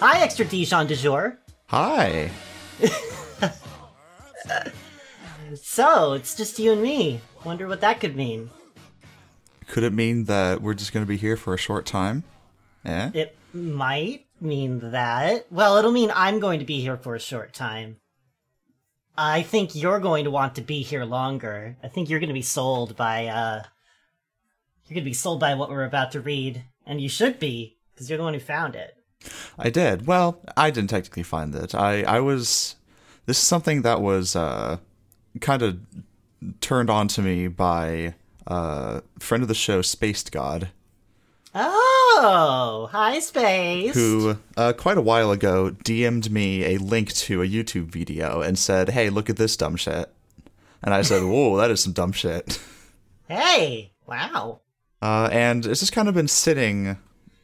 Hi, Extra Dijon du jour. Hi. So, it's just you and me. Wonder what that could mean. Could it mean that we're just going to be here for a short time? Eh? It might mean that. Well, it'll mean I'm going to be here for a short time. I think you're going to want to be here longer. I think you're going to be sold by, you're going to be sold by what we're about to read. And you should be, because you're the one who found it. I did. Well, I didn't technically find it. I was... This is something that was kind of turned on to me by friend of the show, Spaced God. Oh! Hi, Space! Who, quite a while ago, DM'd me a link to a YouTube video and said, hey, look at this dumb shit. And I said, whoa, that is some dumb shit. Hey! Wow. And it's just kind of been sitting...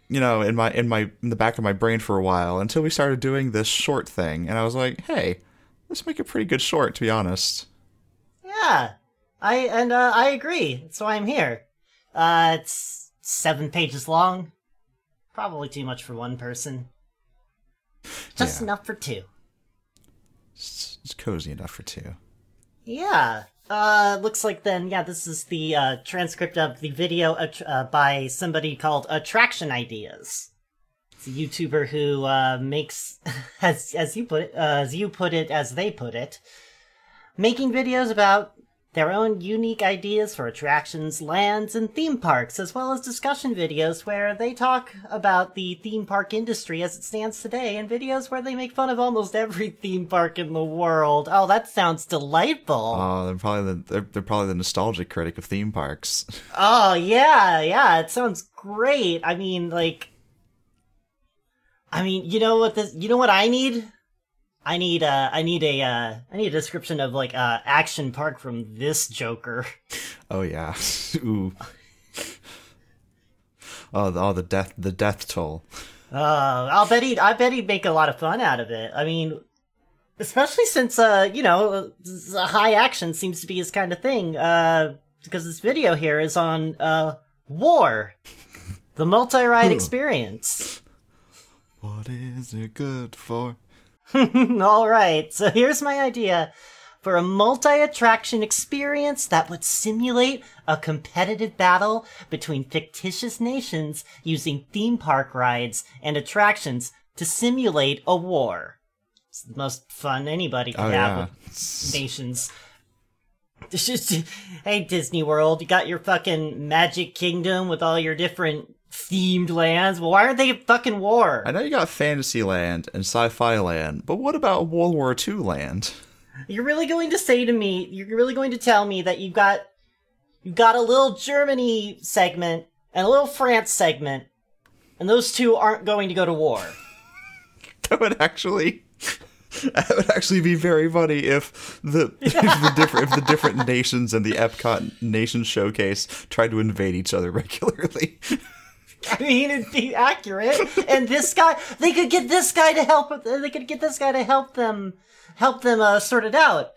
you know, in the back of my brain for a while until we started doing this short thing. And I was like, hey, let's make a pretty good short, to be honest. Yeah, I agree. That's why I'm here. It's 7 pages long. Probably too much for one person. Just enough for two. It's cozy enough for two. Yeah. Looks like then, yeah, this is the transcript of the video by somebody called Attraction Ideas. It's a YouTuber who makes, as they put it, making videos about their own unique ideas for attractions, lands, and theme parks, as well as discussion videos where they talk about the theme park industry as it stands today, and videos where they make fun of almost every theme park in the world. Oh, that sounds delightful. Oh, they're probably the nostalgic critic of theme parks. Oh, yeah, it sounds great. I mean, you know what I need? I need a description of Action Park from this Joker. Oh yeah, ooh. the death toll. I bet he'd make a lot of fun out of it. I mean, especially since high action seems to be his kind of thing. Because this video here is on war, the multi-ride experience. What is it good for? All right, so here's my idea for a multi-attraction experience that would simulate a competitive battle between fictitious nations using theme park rides and attractions to simulate a war. It's the most fun anybody can have with nations. Hey, Disney World, you got your fucking Magic Kingdom with all your different themed lands. Well, why aren't they fucking war? I know you got Fantasyland and Sci-Fi Land, but what about World War II land? You're really going to tell me that you've got a little Germany segment and a little France segment, and those two aren't going to go to war? That would actually be very funny if the different nations and the Epcot Nation Showcase tried to invade each other regularly. I mean, it'd be accurate. And they could get this guy to help them sort it out.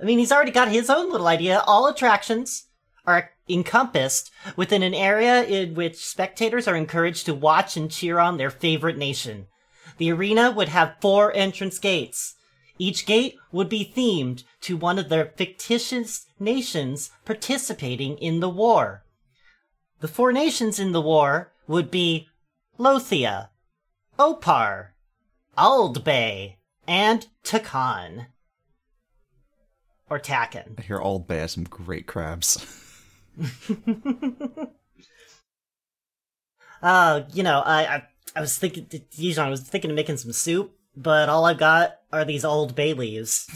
I mean, he's already got his own little idea. All attractions are encompassed within an area in which spectators are encouraged to watch and cheer on their favorite nation. The arena would have 4 entrance gates. Each gate would be themed to one of the fictitious nations participating in the war. The 4 nations in the war would be Lothia, Opar, Aldbay, and Takan. Or Takan. I hear Aldbay has some great crabs. I was thinking, Dijon, of making some soup, but all I've got are these old bay leaves.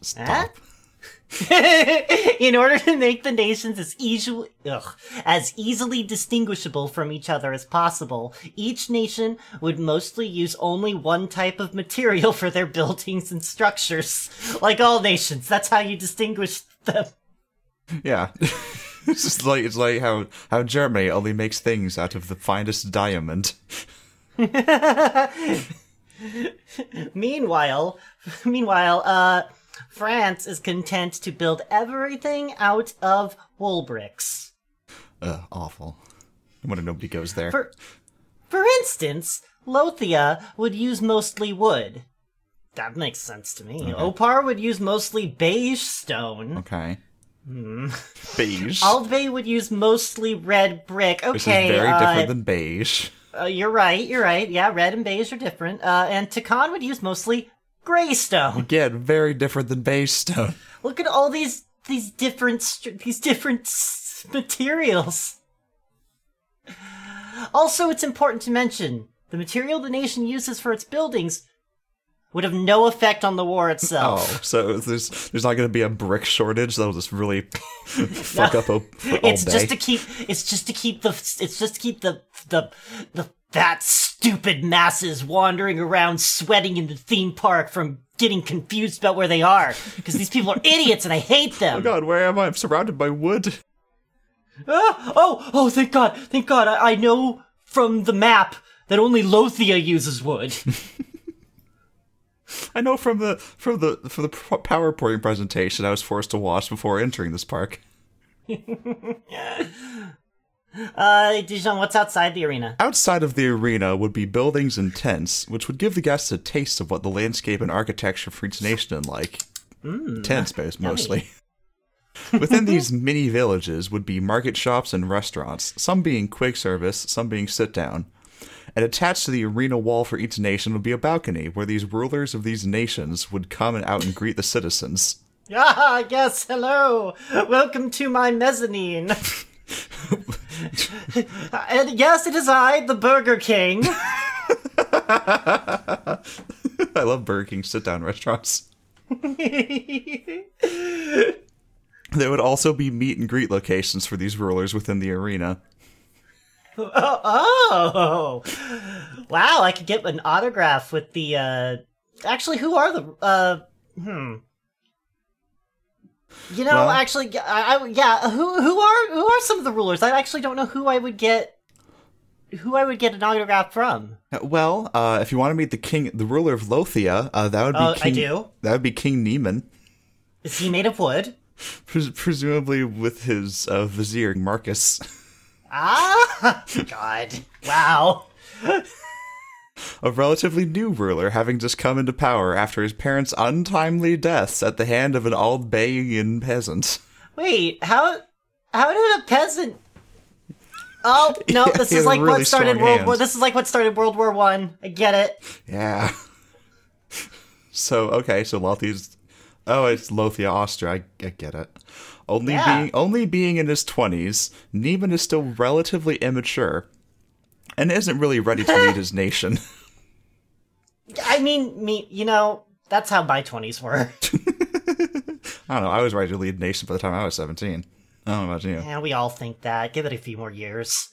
Stop. In order to make the nations as easily distinguishable from each other as possible, each nation would mostly use only one type of material for their buildings and structures. Like all nations, that's how you distinguish them. Yeah. It's just like how Germany only makes things out of the finest diamond. Meanwhile, France is content to build everything out of wool bricks. Awful. I wonder nobody goes there. For instance, Lothia would use mostly wood. That makes sense to me. Okay. Opar would use mostly beige stone. Okay. Beige. Aldbay would use mostly red brick. Okay. Which is very different than beige. You're right. Yeah, red and beige are different. And Takan would use mostly gray stone. Again, very different than beige stone. Look at all these different materials. Also, it's important to mention the material the nation uses for its buildings would have no effect on the war itself. Oh, so there's not going to be a brick shortage that'll just really fuck up Aldbay. It's just to keep the fat stupid masses wandering around sweating in the theme park from getting confused about where they are, because these people are idiots and I hate them. Oh God, where am I? I'm surrounded by wood. Oh! Thank God! I know from the map that only Lothia uses wood. I know from the PowerPoint presentation I was forced to watch before entering this park. Dijon, what's outside the arena? Outside of the arena would be buildings and tents, which would give the guests a taste of what the landscape and architecture for each nation is like. Tents, mostly. Within these mini villages would be market shops and restaurants, some being quick service, some being sit-down. And attached to the arena wall for each nation would be a balcony, where these rulers of these nations would come out and greet the citizens. Ah, yes, hello! Welcome to my mezzanine! And yes, it is I, the Burger King! I love Burger King sit-down restaurants. There would also be meet and greet locations for these rulers within the arena. Oh! Wow, I could get an autograph with the, Actually, who are the... You know, well, actually, who are some of the rulers? I actually don't know who I would get an autograph from. Well, if you want to meet the ruler of Lothia, that would be King Neiman. Is he made of wood? Presumably with his vizier, Marcus. Ah! God. Wow. A relatively new ruler, having just come into power after his parents' untimely deaths at the hand of an Aldbayan peasant. Wait, how did a peasant... Oh, no, yeah, this is like really what started World War I. I get it. Yeah. So Lothia's... Oh, it's Lothia Austria. I get it. Only being in his 20s, Neiman is still relatively immature and isn't really ready to lead his nation. I mean, that's how my 20s were. I don't know. I was ready to lead a nation by the time I was 17. I don't know about you. Yeah, we all think that. Give it a few more years.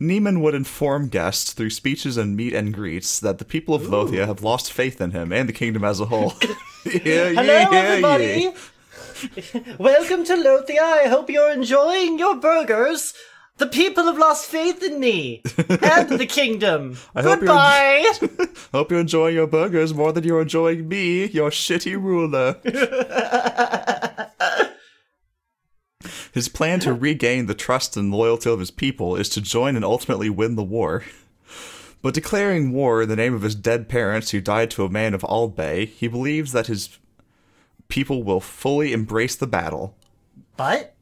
Neiman would inform guests through speeches and meet and greets that the people of Lothia have lost faith in him and the kingdom as a whole. Hello, everybody! Welcome to Lothia. I hope you're enjoying your burgers. The people have lost faith in me and the kingdom. Goodbye! Hope you're enjoying your burgers more than you're enjoying me, your shitty ruler. His plan to regain the trust and loyalty of his people is to join and ultimately win the war. But declaring war in the name of his dead parents who died to a man of Aldbay, he believes that his people will fully embrace the battle. But?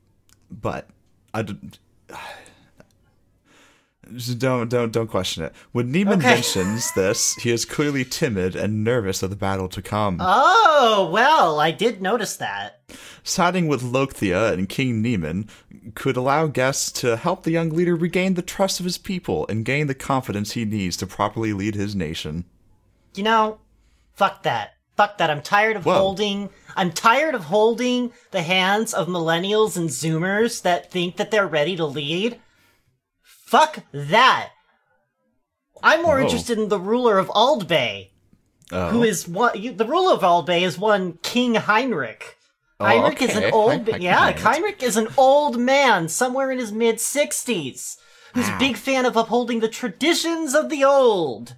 Don't question it. When Neiman mentions this, he is clearly timid and nervous of the battle to come. Oh, well, I did notice that. Siding with Lothia and King Neiman could allow guests to help the young leader regain the trust of his people and gain the confidence he needs to properly lead his nation. You know, fuck that. Fuck that. I'm tired of holding the hands of millennials and Zoomers that think that they're ready to lead. Fuck that! I'm more interested in the ruler of Aldbay, who is one. The ruler of Aldbay is one King Heinrich. Heinrich is an old man somewhere in his mid-60s who's a big fan of upholding the traditions of the old.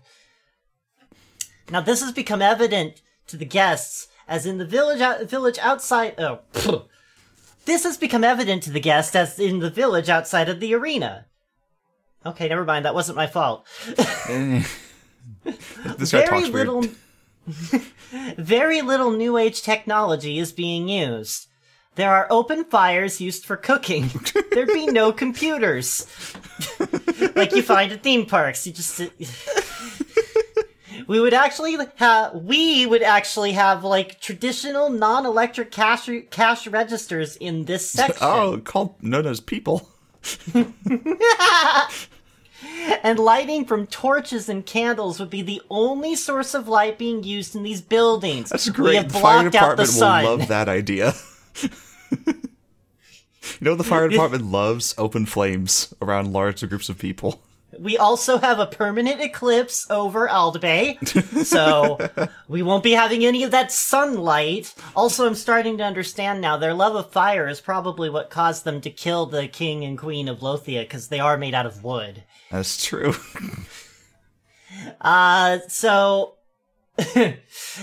Now this has become evident to the guests, as in the village outside. This has become evident to the guests, as in the village outside of the arena. Okay, never mind. That wasn't my fault. This guy talks weird. Very little New Age technology is being used. There are open fires used for cooking. There'd be no computers. Like you find at theme parks. You just... We would actually have like traditional non-electric cash registers in this section. Oh, called known as people. And lighting from torches and candles would be the only source of light being used in these buildings. That's great. We have blocked fire department out the sun. Will love that idea. You know, the fire department loves open flames around large groups of people. We also have a permanent eclipse over Aldbay, so we won't be having any of that sunlight. Also, I'm starting to understand now, their love of fire is probably what caused them to kill the king and queen of Lothia, because they are made out of wood. That's true.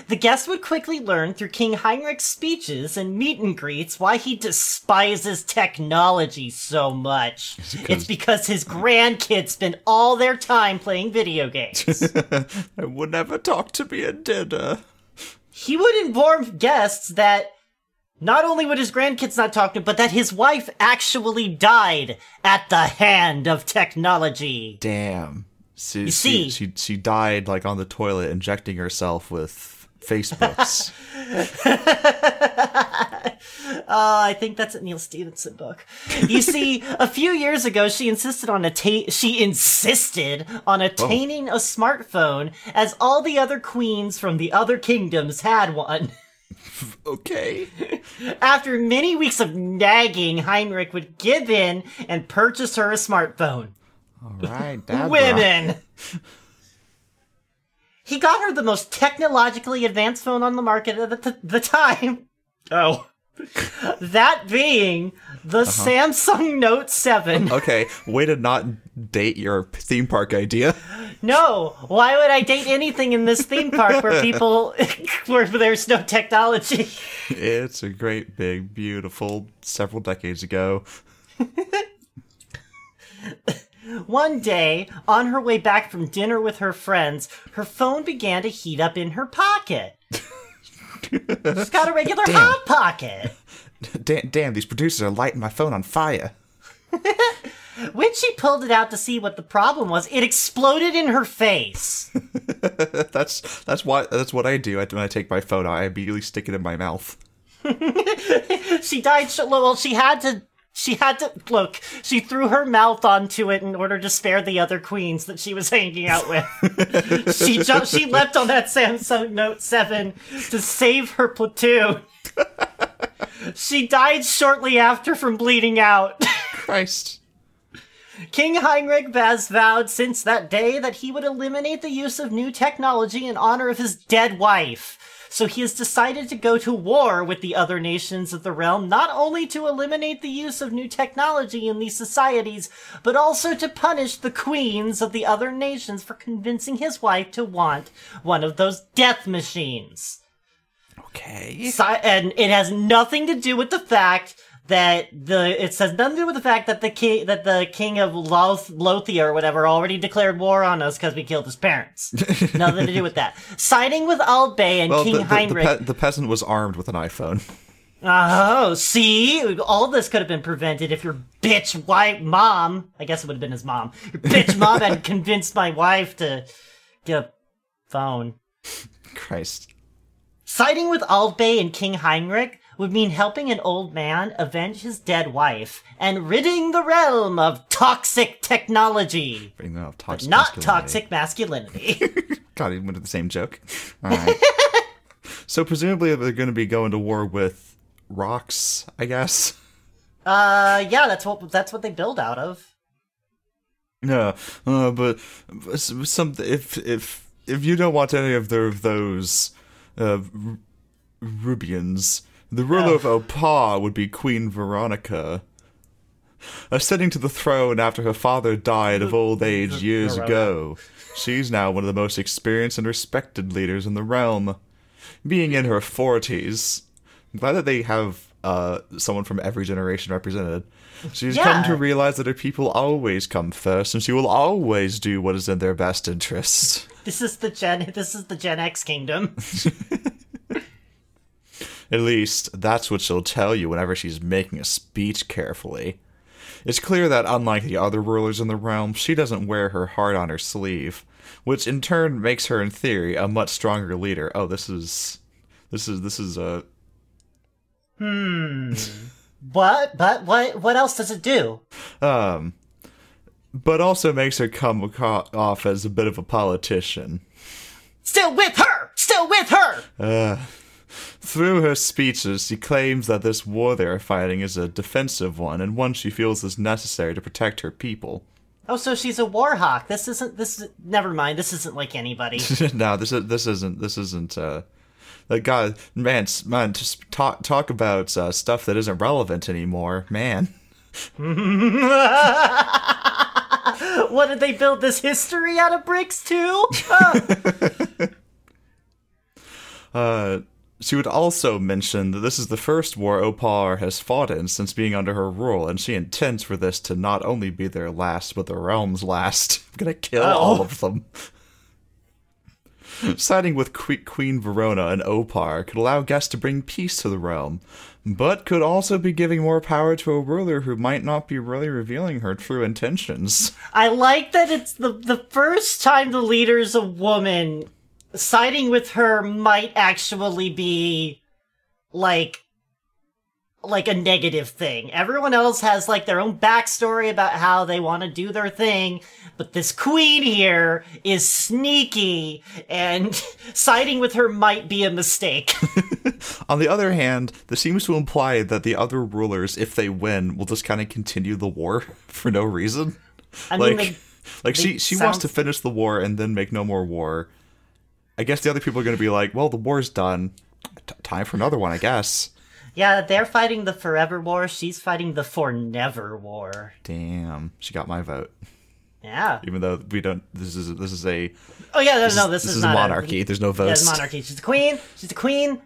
The guests would quickly learn through King Heinrich's speeches and meet and greets why he despises technology so much. It's because his grandkids spend all their time playing video games. I would never talk to me at dinner. He would inform guests that not only would his grandkids not talk to him, but that his wife actually died at the hand of technology. Damn. So you see, she died like on the toilet, injecting herself with Facebooks. I think that's a Neil Stevenson book. You see, a few years ago, she insisted on attaining a smartphone, as all the other queens from the other kingdoms had one. Okay. After many weeks of nagging, Heinrich would give in and purchase her a smartphone. All right, Dad. Women! He got her the most technologically advanced phone on the market at the time. Oh. That being the Samsung Note 7. Okay, way to not date your theme park idea. No, why would I date anything in this theme park where there's no technology? It's a great, big, beautiful, several decades ago. One day, on her way back from dinner with her friends, her phone began to heat up in her pocket. She's got a regular hot pocket. Damn, these producers are lighting my phone on fire. When she pulled it out to see what the problem was, it exploded in her face. That's what I do when I take my phone out. I immediately stick it in my mouth. She died. Well, she had to look. She threw her mouth onto it in order to spare the other queens that she was hanging out with. She leapt on that Samsung Note 7 to save her platoon. She died shortly after from bleeding out. Christ. King Heinrich has vowed since that day that he would eliminate the use of new technology in honor of his dead wife. So he has decided to go to war with the other nations of the realm, not only to eliminate the use of new technology in these societies, but also to punish the queens of the other nations for convincing his wife to want one of those death machines. Okay. And it has nothing to do with the fact that the king of Lothia or whatever already declared war on us because we killed his parents. Nothing to do with that. Siding with Aldbay and King Heinrich. The peasant was armed with an iPhone. Oh, see? All this could have been prevented if your bitch wife mom, I guess it would have been his mom, your bitch mom had convinced my wife to get a phone. Christ. Siding with Aldbay and King Heinrich would mean helping an old man avenge his dead wife and ridding the realm of toxic technology. Ridding the realm of toxic masculinity. Not toxic masculinity. God, he went to the same joke. All right. So presumably they're going to be going to war with rocks, I guess. Yeah, that's what they build out of. Yeah, but some if you don't want any of those Rubians. The ruler of Opar would be Queen Veronica, ascending to the throne after her father died of old age years ago. She's now one of the most experienced and respected leaders in the realm, being in her 40s. I'm glad that they have someone from every generation represented. She's come to realize that her people always come first, and she will always do what is in their best interests. This is the Gen X kingdom. At least, that's what she'll tell you whenever she's making a speech carefully. It's clear that, unlike the other rulers in the realm, she doesn't wear her heart on her sleeve, which in turn makes her, in theory, a much stronger leader. Oh, this is a... But what else does it do? But also makes her come off as a bit of a politician. Still with her! Through her speeches, she claims that this war they are fighting is a defensive one, and one she feels is necessary to protect her people. Oh, so she's a war hawk. Never mind. This isn't like anybody. No, this isn't. Like, God, man, just talk about stuff that isn't relevant anymore, man. What, did they build this history out of bricks too? She would also mention that this is the first war Opar has fought in since being under her rule, and she intends for this to not only be their last, but the realm's last. I'm gonna kill all of them. Siding with Queen Verona and Opar could allow guests to bring peace to the realm, but could also be giving more power to a ruler who might not be really revealing her true intentions. I like that it's the first time the leader's a woman. Siding with her might actually be, like a negative thing. Everyone else has, their own backstory about how they want to do their thing, but this queen here is sneaky, and siding with her might be a mistake. On the other hand, this seems to imply that the other rulers, if they win, will just kind of continue the war for no reason. I mean, she wants to finish the war and then make no more war. I guess the other people are going to be like, well, the war's done. Time for another one, I guess. Yeah, they're fighting the forever war. She's fighting the for never war. Damn, she got my vote. Yeah. Even though we don't. This is a. Oh yeah, this is not monarchy. There's no votes. Yeah, monarchy. She's the queen.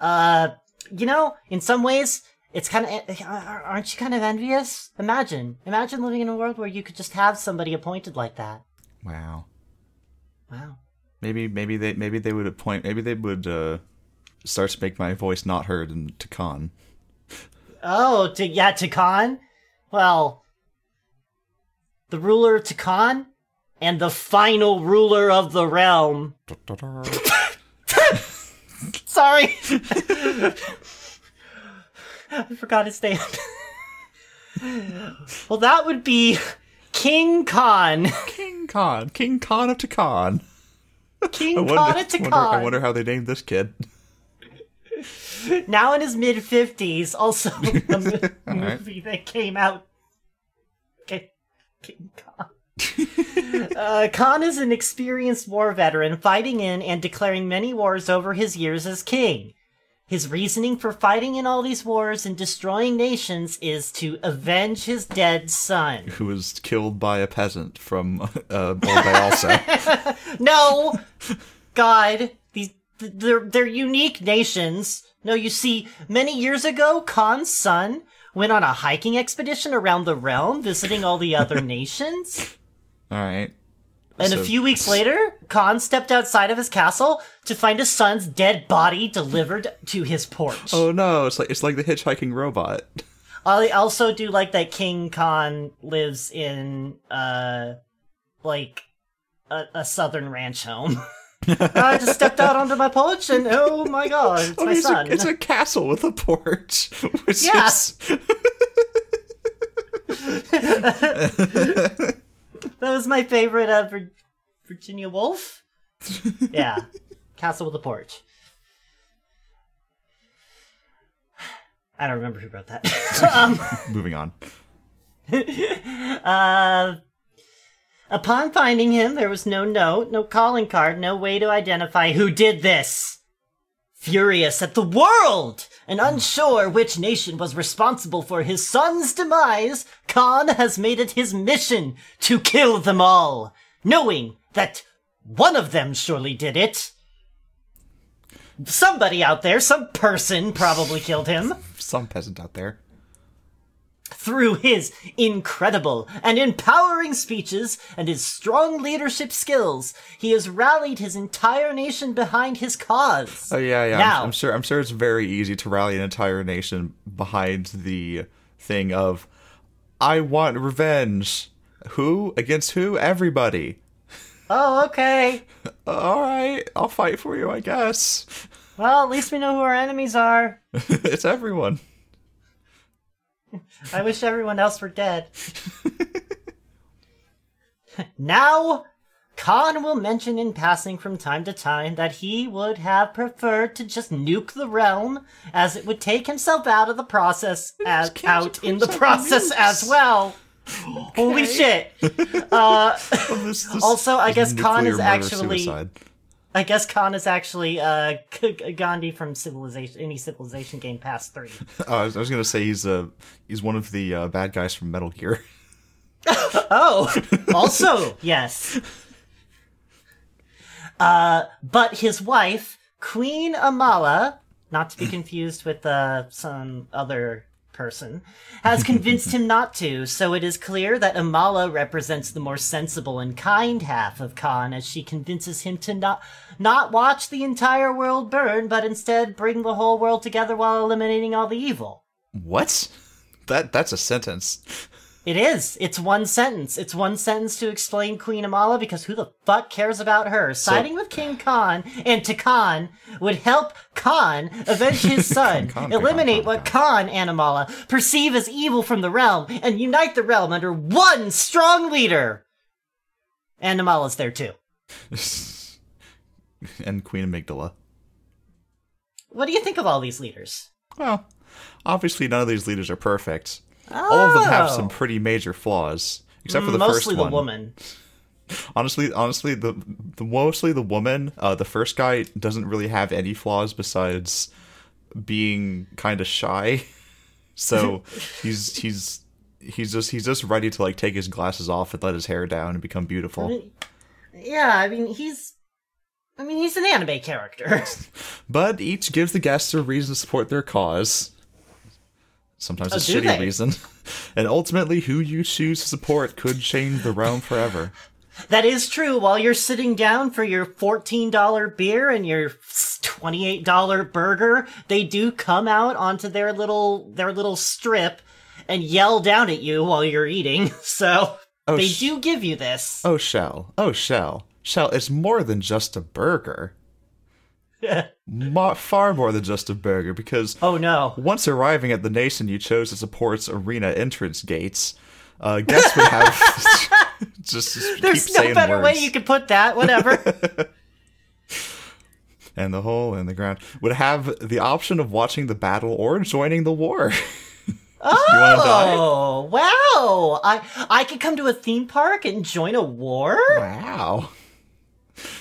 In some ways, it's kind of. Aren't you kind of envious? Imagine living in a world where you could just have somebody appointed like that. Wow. Maybe they would appoint. Maybe they would. Starts to make my voice not heard in Takan. Oh, Takan? Well, the ruler of Takan and the final ruler of the realm. Sorry. I forgot his name. Well, that would be King Khan. King Khan of Takan. I wonder how they named this kid. Now in his mid-50s, also the movie that came out. King Khan. Khan is an experienced war veteran, fighting in and declaring many wars over his years as king. His reasoning for fighting in all these wars and destroying nations is to avenge his dead son, who was killed by a peasant from Aldbay also. No! God, they're unique nations. No, you see, many years ago, Khan's son went on a hiking expedition around the realm, visiting all the other nations. All right. And a few weeks later, Khan stepped outside of his castle to find his son's dead body delivered to his porch. Oh no, it's like the hitchhiking robot. I also do like that King Khan lives in, a southern ranch home. I just stepped out onto my porch and oh my god, it's my son. It's a castle with a porch. Which is... That was my favorite Virginia Woolf. Yeah, castle with a porch. I don't remember who wrote that. Moving on. Upon finding him, there was no note, no calling card, no way to identify who did this. Furious at the world and unsure which nation was responsible for his son's demise, Khan has made it his mission to kill them all, knowing that one of them surely did it. Somebody out there, some person probably killed him. some peasant out there. Through his incredible and empowering speeches and his strong leadership skills, he has rallied his entire nation behind his cause. Oh yeah, yeah. Now, I'm sure it's very easy to rally an entire nation behind the thing of, I want revenge. Who? Against who? Everybody. Oh, okay. All right. I'll fight for you, I guess. Well, at least we know who our enemies are. It's everyone. I wish everyone else were dead. Now, Khan will mention in passing from time to time that he would have preferred to just nuke the realm, as it would take himself out of the process, as out in the process as well. Okay. Holy shit! Also, I guess Khan is actually... I guess Khan is actually Gandhi from Civilization, any Civilization game past 3. Oh, I was going to say he's one of the bad guys from Metal Gear. Oh, also, yes. But his wife, Queen Amala, not to be confused with some other person, has convinced him not to, so it is clear that Amala represents the more sensible and kind half of Khan, as she convinces him to not watch the entire world burn, but instead bring the whole world together while eliminating all the evil. What? That's a sentence. It is. It's one sentence. It's one sentence to explain Queen Amala, because who the fuck cares about her? Siding with King Khan and Takan would help Khan avenge his son, eliminate what Khan and Amala perceive as evil from the realm, and unite the realm under one strong leader. And Amala's there too. And Queen Amygdala. What do you think of all these leaders? Well, obviously none of these leaders are perfect. Oh. All of them have some pretty major flaws, except for the first one. Mostly the woman. Honestly, mostly the woman. The first guy doesn't really have any flaws besides being kind of shy. So he's just ready to like take his glasses off and let his hair down and become beautiful. He's an anime character. But each gives the guests a reason to support their cause. Sometimes a shitty reason. And ultimately, who you choose to support could change the realm forever. That is true. While you're sitting down for your $14 beer and your $28 burger, they do come out onto their little strip and yell down at you while you're eating. So they do give you this. Oh, Shell. Oh, Shell. Shell, it's more than just a burger. Far more than just a burger, because once arriving at the nation you chose to support's arena entrance gates, guests would have just there's keep no saying better words. Way you could put that, whatever. And the hole in the ground would have the option of watching the battle or joining the war. Oh, wow. I could come to a theme park and join a war? Wow.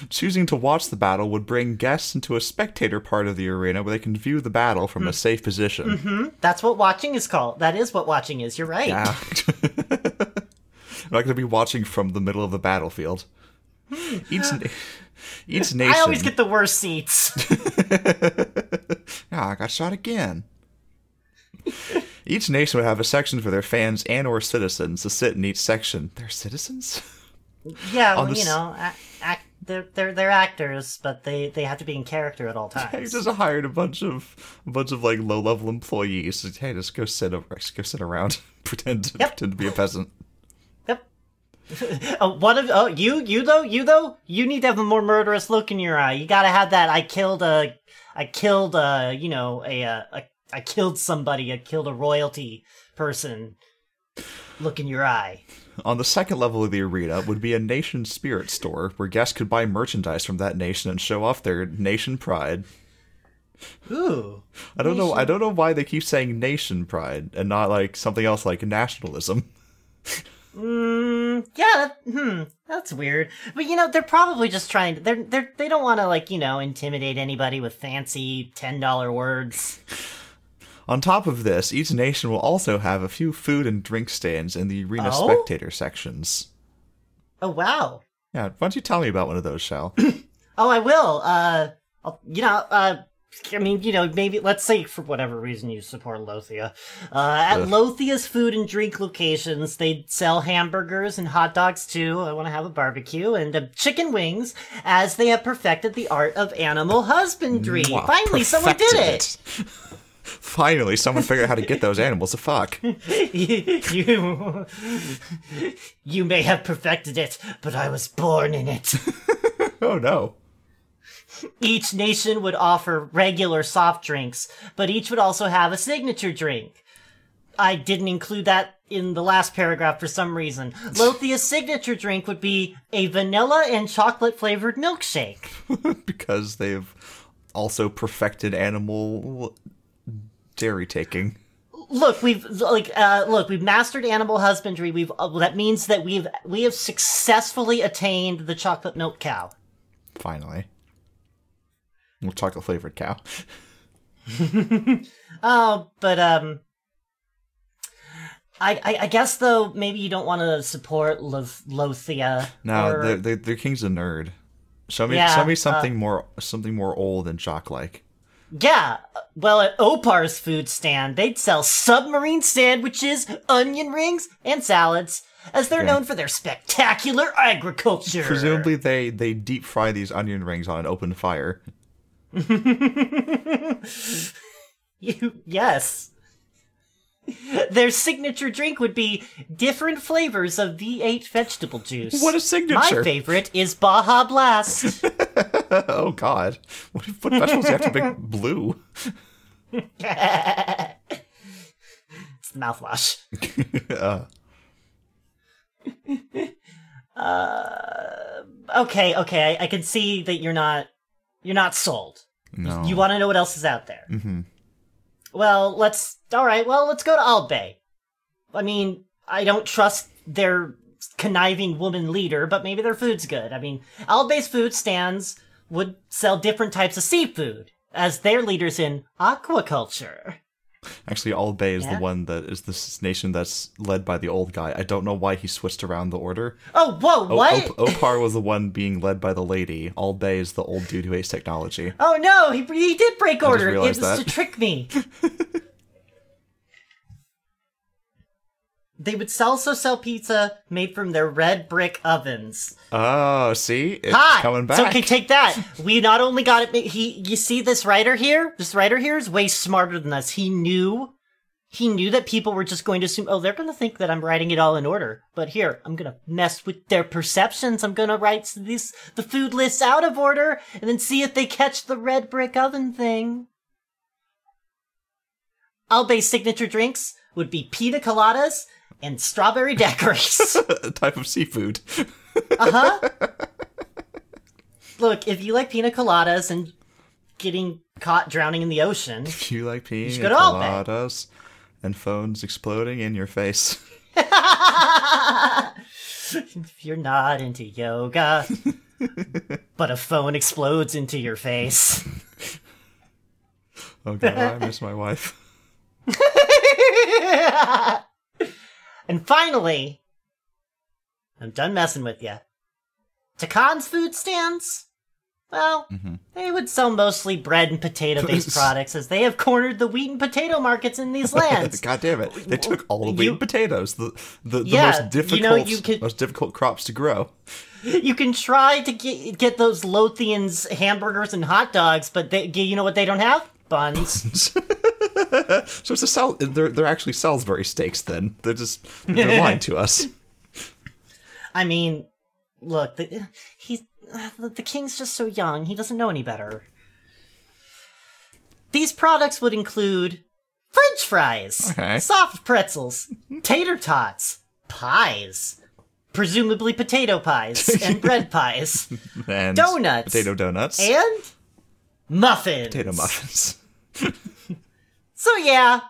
Choosing to watch the battle would bring guests into a spectator part of the arena where they can view the battle from a safe position. Mm-hmm. That's what watching is called. That is what watching is. You're right. Yeah. I'm not going to be watching from the middle of the battlefield. Each nation... I always get the worst seats. I got shot again. Each nation would have a section for their fans and or citizens to sit in each section. They're citizens? Yeah, they're actors, but they have to be in character at all times. Yeah, he just hired a bunch of like low level employees. Hey, just go sit around, pretend to be a peasant. Yep. You need to have a more murderous look in your eye. You gotta have that. I killed a royalty person look in your eye. On the second level of the arena would be a nation spirit store where guests could buy merchandise from that nation and show off their nation pride. Ooh. I don't know why they keep saying nation pride and not like something else like nationalism. That's weird. But they're probably just trying to they don't want to intimidate anybody with fancy $10 words. On top of this, each nation will also have a few food and drink stands in the arena spectator sections. Oh, wow. Yeah, why don't you tell me about one of those, Shell? I will. I mean, you know, maybe, let's say for whatever reason you support Lothia. At Lothia's food and drink locations, they sell hamburgers and hot dogs too. I want to have a barbecue and chicken wings, as they have perfected the art of animal husbandry. Wow, finally, someone did it. Finally, someone figured out how to get those animals to fuck. You may have perfected it, but I was born in it. Oh, no. Each nation would offer regular soft drinks, but each would also have a signature drink. I didn't include that in the last paragraph for some reason. Lothia's signature drink would be a vanilla and chocolate-flavored milkshake. Because they've also perfected animal dairy taking. Look, we've mastered animal husbandry. That means that we have successfully attained the chocolate milk cow. Finally. Well, chocolate-flavored cow. Oh, but, I guess, though, maybe you don't want to support Lothia. No, or... they're King's a nerd. Show me something more old and jock-like. Yeah, well, at Opar's food stand, they'd sell submarine sandwiches, onion rings, and salads, as they're known for their spectacular agriculture. Presumably they deep fry these onion rings on an open fire. Yes. Their signature drink would be different flavors of V8 vegetable juice. What a signature! My favorite is Baja Blast. Oh, God. What vegetables do you have to make blue? It's the mouthwash. Okay. I can see that you're not sold. No. You want to know what else is out there. Mm-hmm. Well, let's go to Aldbay. I mean, I don't trust their conniving woman leader, but maybe their food's good. I mean, Aldbay's food stands would sell different types of seafood, as their leaders in aquaculture. Actually, Aldbay is the one that is this nation that's led by the old guy. I don't know why he switched around the order. Oh, whoa, what? Opar was the one being led by the lady. Aldbay is the old dude who hates technology. Oh, no, he did break order. It was to trick me. They would also sell pizza made from their red brick ovens. Oh, see? It's coming back. So, okay, take that. We not only got it, you see this writer here? This writer here is way smarter than us. He knew that people were just going to assume, oh, they're going to think that I'm writing it all in order. But here, I'm going to mess with their perceptions. I'm going to write the food lists out of order and then see if they catch the red brick oven thing. Aldbay's signature drinks would be pina coladas and strawberry daiquiris. A type of seafood. Look, if you like pina coladas and getting caught drowning in the ocean... If you like pina coladas and phones exploding in your face. If you're not into yoga, but a phone explodes into your face. Oh God, I miss my wife. And finally, I'm done messing with you. Takan's food stands? Well, they would sell mostly bread and potato-based products, as they have cornered the wheat and potato markets in these lands. God damn it. They took all the wheat and potatoes, the most difficult, most difficult crops to grow. You can try to get those Lothians hamburgers and hot dogs, but you know what they don't have? Buns. So it's they're actually Salisbury steaks then. They're lying to us. I mean, look, the king's just so young, he doesn't know any better. These products would include French fries, soft pretzels, tater tots, pies, presumably potato pies and bread pies, and donuts, potato donuts, and muffins. Potato muffins. So yeah,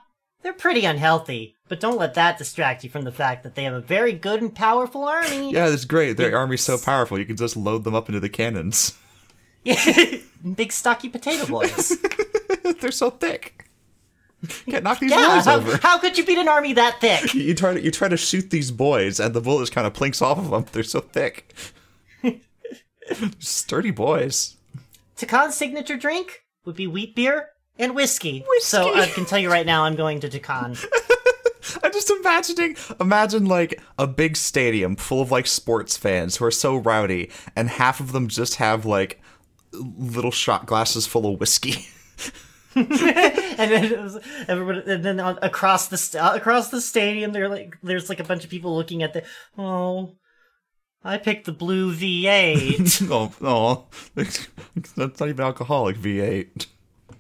they're pretty unhealthy, but don't let that distract you from the fact that they have a very good and powerful army. Yeah, that's great. Their army's so powerful, you can just load them up into the cannons. Big stocky potato boys. They're so thick. Can't knock these boys over. How could you beat an army that thick? You try to shoot these boys, and the bullet just kind of plinks off of them. They're so thick. Sturdy boys. Takan's signature drink would be wheat beer and whiskey. So I can tell you right now, I'm going to Takan. I'm just imagine like a big stadium full of like sports fans who are so rowdy, and half of them just have like little shot glasses full of whiskey. and then across the stadium, there's a bunch of people looking at I picked the blue V8. That's not even alcoholic V8.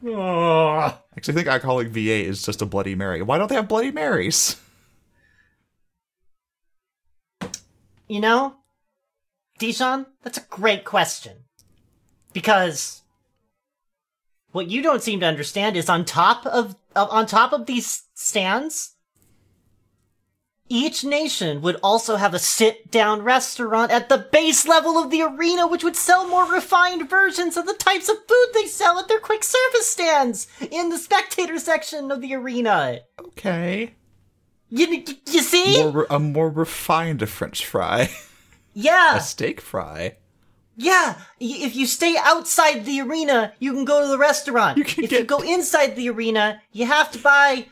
Oh. Actually, I think alcoholic V8 is just a Bloody Mary. Why don't they have Bloody Marys? You know, Dijon, that's a great question. Because what you don't seem to understand is on top of these stands, each nation would also have a sit-down restaurant at the base level of the arena, which would sell more refined versions of the types of food they sell at their quick service stands in the spectator section of the arena. Okay. You see? A more refined French fry. Yeah. A steak fry. Yeah. If you stay outside the arena, you can go to the restaurant. If you go inside the arena, you have to buy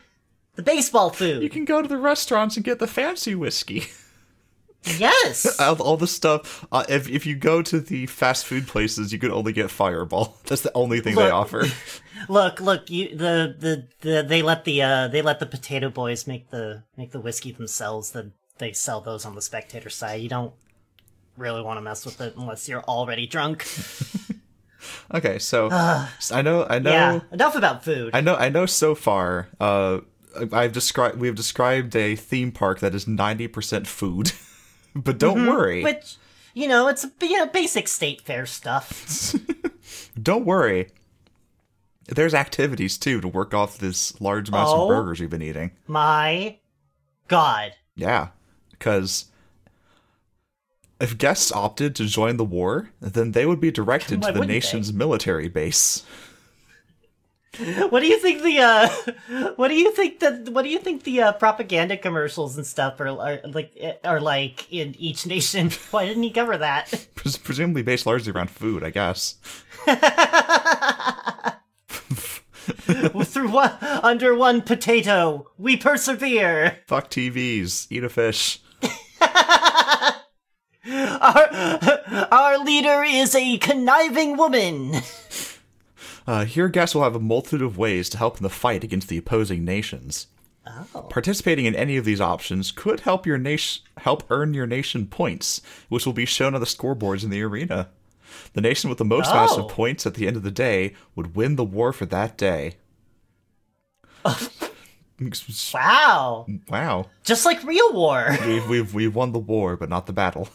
the baseball food. You can go to the restaurants and get the fancy whiskey. Yes. all the stuff. If you go to the fast food places, you can only get Fireball. That's the only thing they offer. Look. They let the potato boys make the whiskey themselves. Then they sell those on the spectator side. You don't really want to mess with it unless you're already drunk. Okay, so I know. Yeah, enough about food. I know. So far, we've described a theme park that is 90% food, but don't worry. Which, it's basic state fair stuff. Don't worry. There's activities, too, to work off this large amount of burgers you've been eating. My God. Yeah, because if guests opted to join the war, then they would be directed to the nation's military base. What do you think the propaganda commercials and stuff are like in each nation? Why didn't he cover that? Presumably based largely around food, I guess. Under one potato, we persevere. Fuck TVs, eat a fish. Our leader is a conniving woman. Here, guests will have a multitude of ways to help in the fight against the opposing nations. Oh. Participating in any of these options could help earn your nation points, which will be shown on the scoreboards in the arena. The nation with the most amounts of points at the end of the day would win the war for that day. Wow! Just like real war. We've won the war, but not the battle.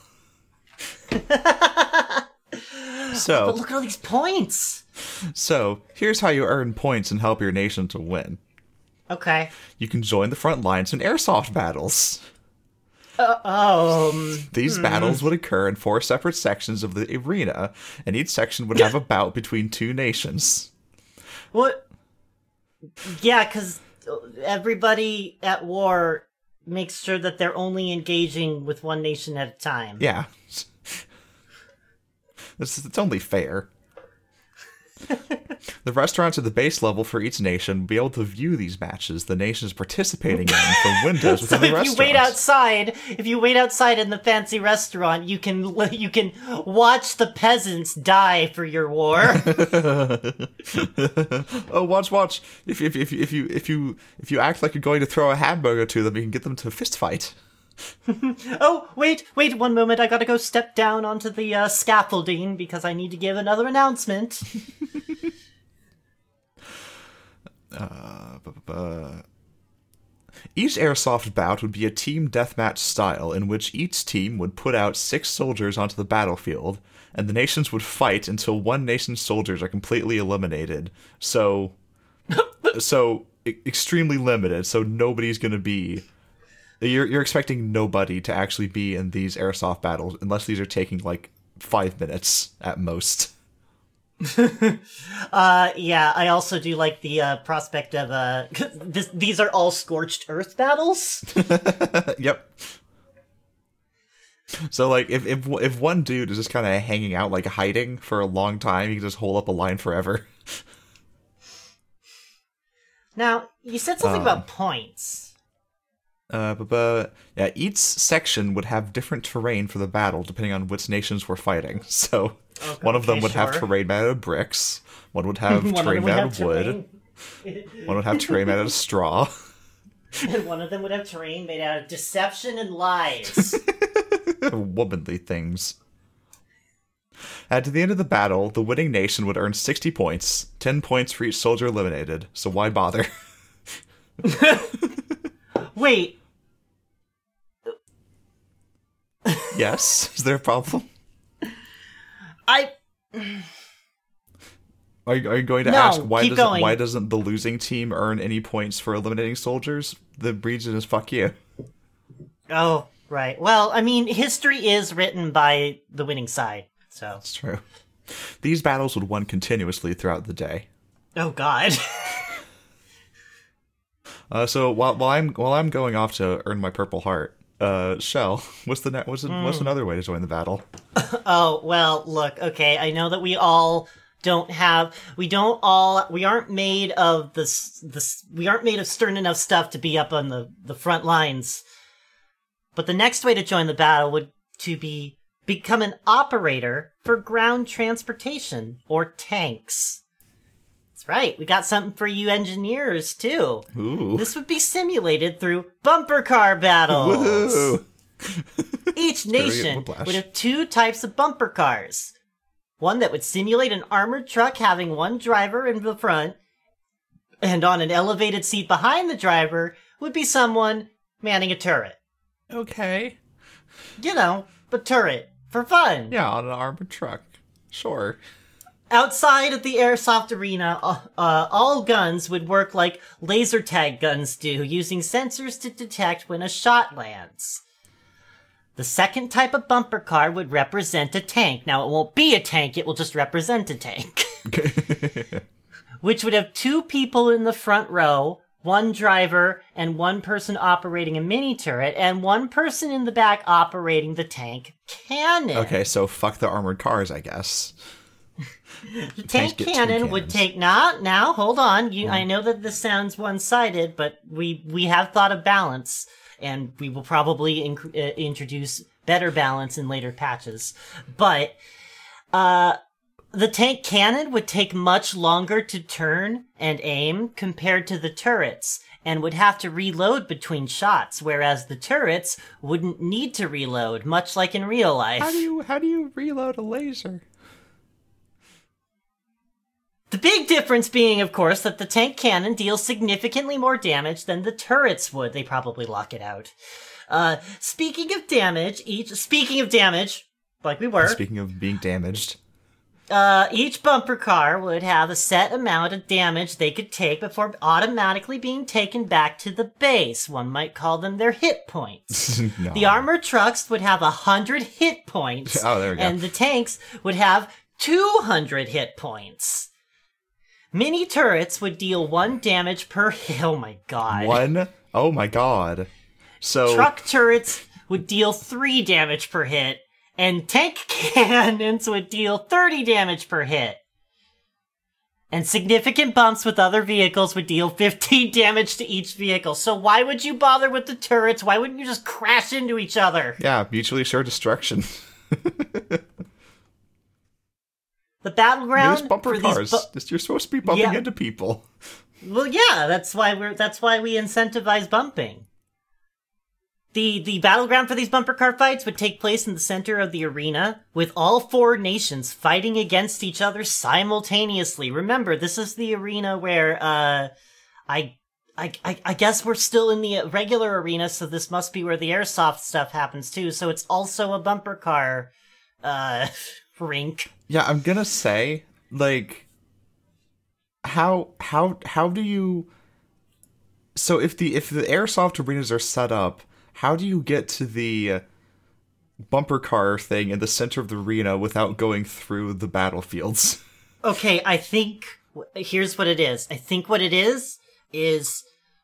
So, but look at all these points. So, here's how you earn points and help your nation to win. Okay. You can join the front lines in airsoft battles. These battles would occur in 4 separate sections of the arena, and each section would have a bout between 2 nations. What? Yeah, because everybody at war makes sure that they're only engaging with one nation at a time. Yeah. It's only fair. The restaurants at the base level for each nation will be able to view these matches the nations participating in from windows within the restaurant. If you wait outside in the fancy restaurant, you can watch the peasants die for your war. Oh, watch! If you act like you're going to throw a hamburger to them, you can get them to a fist fight. Oh, wait one moment. I gotta go step down onto the scaffolding because I need to give another announcement. Each airsoft bout would be a team deathmatch style in which each team would put out 6 soldiers onto the battlefield, and the nations would fight until one nation's soldiers are completely eliminated. So extremely limited, so nobody's gonna be... You're expecting nobody to actually be in these airsoft battles unless these are taking, 5 minutes at most. Yeah, I also do like the prospect of... these are all scorched earth battles? Yep. So, if one dude is just kind of hanging out, hiding for a long time, he can just hold up a line forever. Now, you said something about points. Yeah, each section would have different terrain for the battle, depending on which nations were fighting. So, one of them would have terrain made out of bricks, one would have terrain made out of wood, one would have terrain made out of straw. And one of them would have terrain made out of deception and lies. Womanly things. At the end of the battle, the winning nation would earn 60 points, 10 points for each soldier eliminated, so why bother? Wait. Yes? Is there a problem? Are you going to ask why doesn't the losing team earn any points for eliminating soldiers? The region is fuck you. Oh, right. Well, I mean, history is written by the winning side, so that's true. These battles would run continuously throughout the day. Oh God. So while I'm going off to earn my purple heart, Shell, what's another way to join the battle? Oh well, look, okay, I know that we all. We aren't made of stern enough stuff to be up on the front lines. But the next way to join the battle would to be become an operator for ground transportation or tanks. That's right. We got something for you engineers too. Ooh. This would be simulated through bumper car battles. Each nation would have two types of bumper cars. One that would simulate an armored truck having one driver in the front, and on an elevated seat behind the driver would be someone manning a turret. Okay. You know, a turret. For fun. Yeah, on an armored truck. Sure. Outside of the airsoft arena, all guns would work like laser tag guns do, using sensors to detect when a shot lands. The second type of bumper car would represent a tank. Now, it won't be a tank, it will just represent a tank. Which would have two people in the front row, one driver, and one person operating a mini turret, and one person in the back operating the tank cannon. Okay, so fuck the armored cars, I guess. The tank cannon would take... Now, hold on. I know that this sounds one-sided, but we have thought of balance. And we will probably introduce better balance in later patches. But the tank cannon would take much longer to turn and aim compared to the turrets, and would have to reload between shots, whereas the turrets wouldn't need to reload, much like in real life. How do you reload a laser? The big difference being, of course, that the tank cannon deals significantly more damage than the turrets would. They probably lock it out. Speaking of damage, like we were. Speaking of being damaged. Each bumper car would have a set amount of damage they could take before automatically being taken back to the base. One might call them their hit points. No. The armored trucks would have 100 hit points. Oh, there we go. And the tanks would have 200 hit points. Mini turrets would deal 1 damage per hit. Oh my god. 1? Oh my god. So truck turrets would deal 3 damage per hit, and tank cannons would deal 30 damage per hit. And significant bumps with other vehicles would deal 15 damage to each vehicle. So why would you bother with the turrets? Why wouldn't you just crash into each other? Yeah, mutually assured destruction. The battleground there's bumper for cars. You're supposed to be bumping into people. Well, yeah, that's why we incentivize bumping. The battleground for these bumper car fights would take place in the center of the arena, with all 4 nations fighting against each other simultaneously. Remember, this is the arena where I guess we're still in the regular arena, so this must be where the airsoft stuff happens too. So it's also a bumper car rink. Yeah, I'm gonna say, like, how do you? So if the airsoft arenas are set up, how do you get to the bumper car thing in the center of the arena without going through the battlefields? Okay, I think here's what it is. I think what it is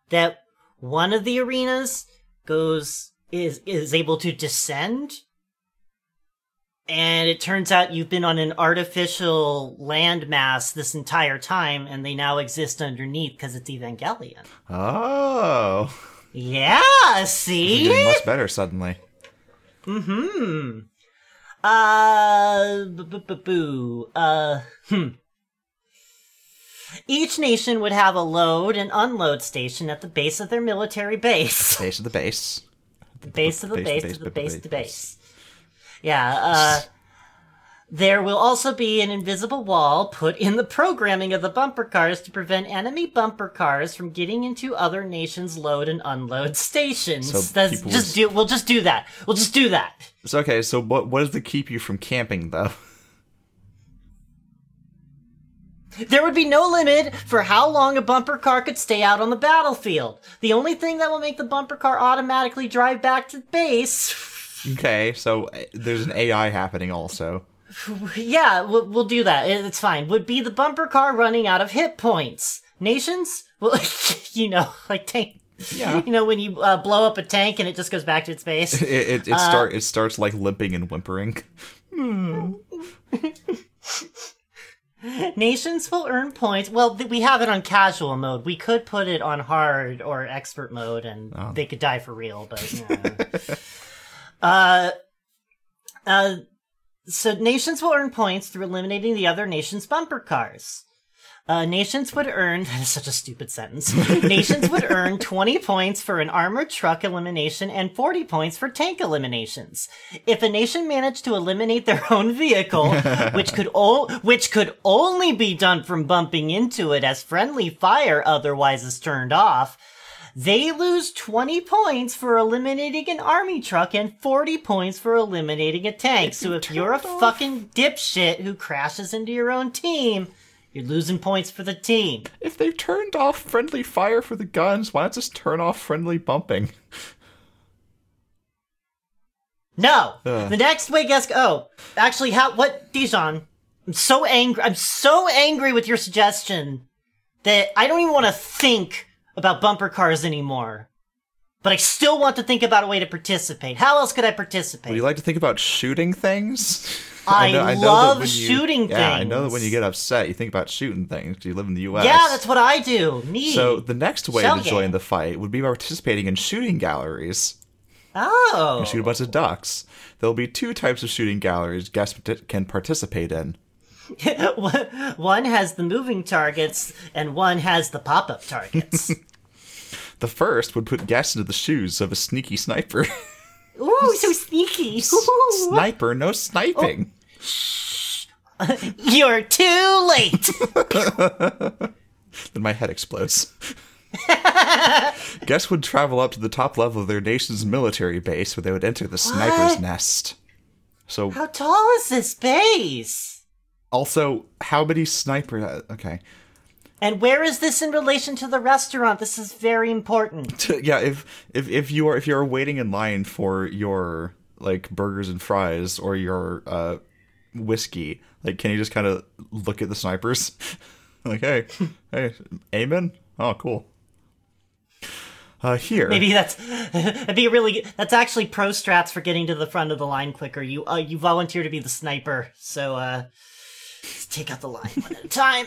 that one of the arenas is able to descend. And it turns out you've been on an artificial landmass this entire time, and they now exist underneath because it's Evangelion. Oh. Yeah, see? You're doing much better suddenly. Mm-hmm. Each nation would have a load and unload station at the base of their military base. The base of the base. The base of the base of the base of the base. Yeah, there will also be an invisible wall put in the programming of the bumper cars to prevent enemy bumper cars from getting into other nations' load and unload stations. So we'll just do that. We'll just do that. So, okay, so what does it keep you from camping, though? There would be no limit for how long a bumper car could stay out on the battlefield. The only thing that will make the bumper car automatically drive back to base... Okay, so there's an AI happening also. Yeah, we'll do that. It's fine. Would be the bumper car running out of hit points. Nations? Well, tank. Yeah. When you blow up a tank and it just goes back to its base. It starts like limping and whimpering. Nations will earn points. Well, we have it on casual mode. We could put it on hard or expert mode, and they could die for real, but... So nations will earn points through eliminating the other nation's bumper cars. Nations would earn... That is such a stupid sentence. Nations would earn 20 points for an armored truck elimination and 40 points for tank eliminations. If a nation managed to eliminate their own vehicle, which could only be done from bumping into it as friendly fire otherwise is turned off, they lose 20 points for eliminating an army truck and 40 points for eliminating a tank. So if you're a fucking dipshit who crashes into your own team, you're losing points for the team. If they've turned off friendly fire for the guns, why not just turn off friendly bumping? No. The next way, guess... Oh, actually, Dijon? I'm so angry. I'm so angry with your suggestion that I don't even want to think... about bumper cars anymore. But I still want to think about a way to participate. How else could I participate? Would you like to think about shooting things? I love shooting things. Yeah, I know that when you get upset, you think about shooting things. You live in the U.S. Yeah, that's what I do. Neat. So the next way to join the fight would be by participating in shooting galleries. Oh. You shoot a bunch of ducks. There'll be 2 types of shooting galleries guests can participate in. One has the moving targets, and one has the pop-up targets. The first would put guests into the shoes of a sneaky sniper. Ooh, so sneaky. Ooh. Sniper, no sniping. Oh. Shh. You're too late. Then my head explodes. Guests would travel up to the top level of their nation's military base, where they would enter the sniper's nest. So, how tall is this base? Also, how many snipers... Okay. And where is this in relation to the restaurant? This is very important. Yeah, if you're waiting in line for your, burgers and fries or your whiskey, can you just kind of look at the snipers? hey, amen? Oh, cool. Here. Maybe that'd be really. That's actually pro strats for getting to the front of the line quicker. You volunteer to be the sniper, so, let's take out the line one at a time.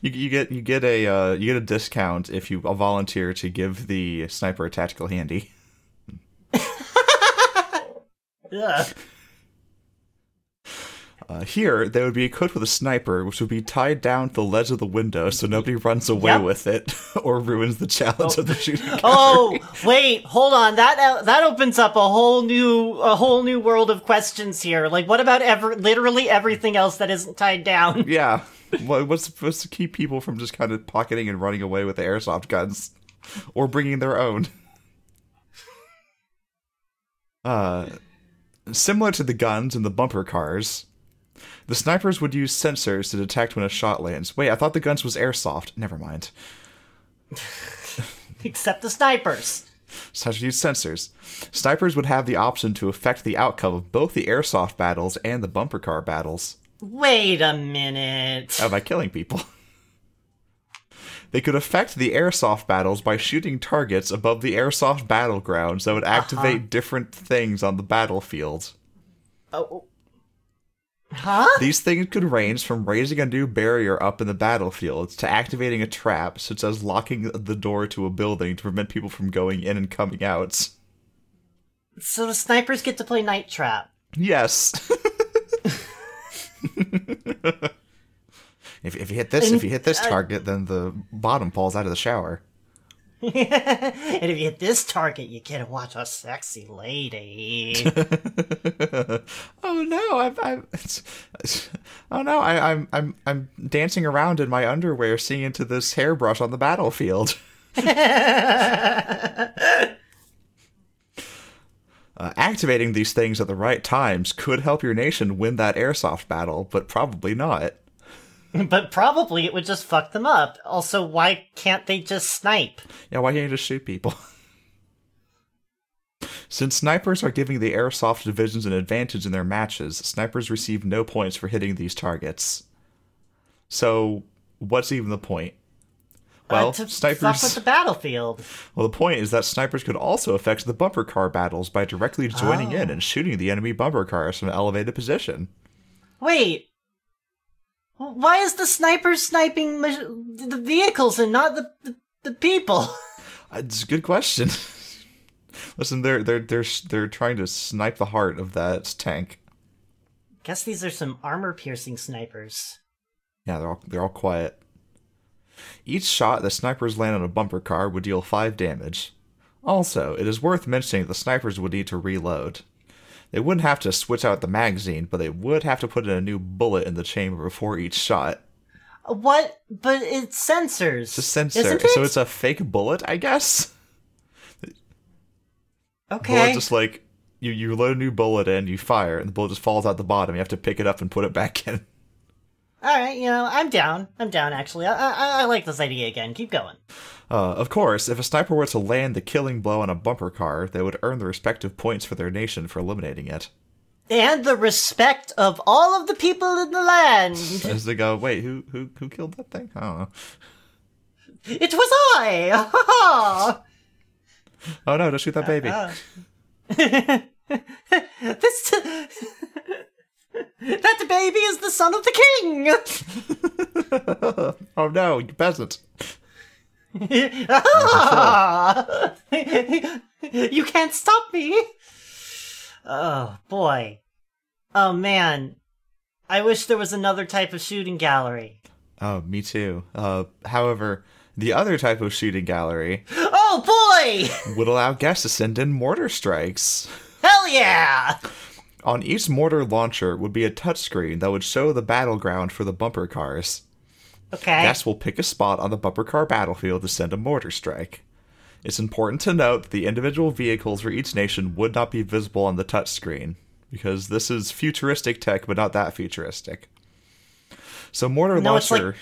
You get a discount if you volunteer to give the sniper a tactical handy. Here they would be equipped with a sniper, which would be tied down to the ledge of the window so nobody runs away with it or ruins the challenge of the shooting. Wait, hold on. That opens up a whole new world of questions here. What about literally everything else that isn't tied down? Yeah. What's to keep people from just kind of pocketing and running away with the airsoft guns or bringing their own? Similar to the guns and the bumper cars, the snipers would use sensors to detect when a shot lands. Wait, I thought the guns was airsoft. Never mind. Except the snipers. Snipers would use sensors. Snipers would have the option to affect the outcome of both the airsoft battles and the bumper car battles. Wait a minute. By killing people. They could affect the airsoft battles by shooting targets above the airsoft battlegrounds that would activate different things on the battlefield. Oh. Huh? These things could range from raising a new barrier up in the battlefield to activating a trap, such as locking the door to a building to prevent people from going in and coming out. So the snipers get to play Night Trap. Yes. If you hit this target, then the bottom falls out of the shower. And if you hit this target, you get to watch a sexy lady. I'm dancing around in my underwear, seeing into this hairbrush on the battlefield. Activating these things at the right times could help your nation win that airsoft battle, but probably not. But probably it would just fuck them up. Also, why can't they just snipe? Yeah, why can't you just shoot people? Since snipers are giving the airsoft divisions an advantage in their matches, snipers receive no points for hitting these targets. So, what's even the point? Well, to snipers fuck with the battlefield. Well, the point is that snipers could also affect the bumper car battles by directly joining in and shooting the enemy bumper cars from an elevated position. Wait. Why is the sniper sniping the vehicles and not the people? It's a good question. Listen, they're trying to snipe the heart of that tank. Guess these are some armor-piercing snipers. Yeah, they're all quiet. Each shot the snipers land on a bumper car would deal 5 damage. Also, it is worth mentioning the snipers would need to reload. They wouldn't have to switch out the magazine, but they would have to put in a new bullet in the chamber before each shot. What? But it's sensors. It's a sensor, isn't it? So it's a fake bullet, I guess? Okay. Bullet just like, you load a new bullet in, you fire, and the bullet just falls out the bottom. You have to pick it up and put it back in. Alright, I'm down. I'm down, actually. I like this idea again. Keep going. Of course, if a sniper were to land the killing blow on a bumper car, they would earn the respective points for their nation for eliminating it. And the respect of all of the people in the land! As they go, wait, who killed that thing? I don't know. It was I! Oh no, don't shoot that baby. That baby is the son of the king! Oh no, you peasant. You can't stop me! Oh, boy. Oh, man. I wish there was another type of shooting gallery. Oh, me too. However, the other type of shooting gallery... Oh, boy! ...would allow guests to send in mortar strikes. Hell yeah! On each mortar launcher would be a touchscreen that would show the battleground for the bumper cars. Okay. Guests will pick a spot on the bumper car battlefield to send a mortar strike. It's important to note that the individual vehicles for each nation would not be visible on the touchscreen, because this is futuristic tech, but not that futuristic. So mortar launcher...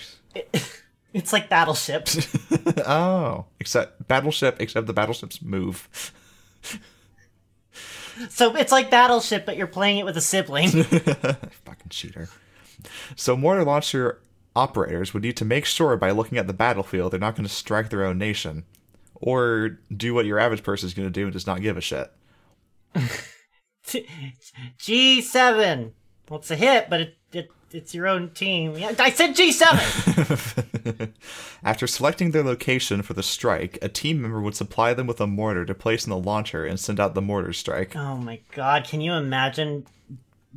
It's like battleships. Oh. Except the battleships move. So it's like Battleship, but you're playing it with a sibling. Fucking cheater. So mortar launcher operators would need to make sure by looking at the battlefield they're not going to strike their own nation. Or do what your average person is going to do and just not give a shit. G7. Well, it's a hit, but it's your own team. Yeah, I said G7! After selecting their location for the strike, a team member would supply them with a mortar to place in the launcher and send out the mortar strike. Oh my god, can you imagine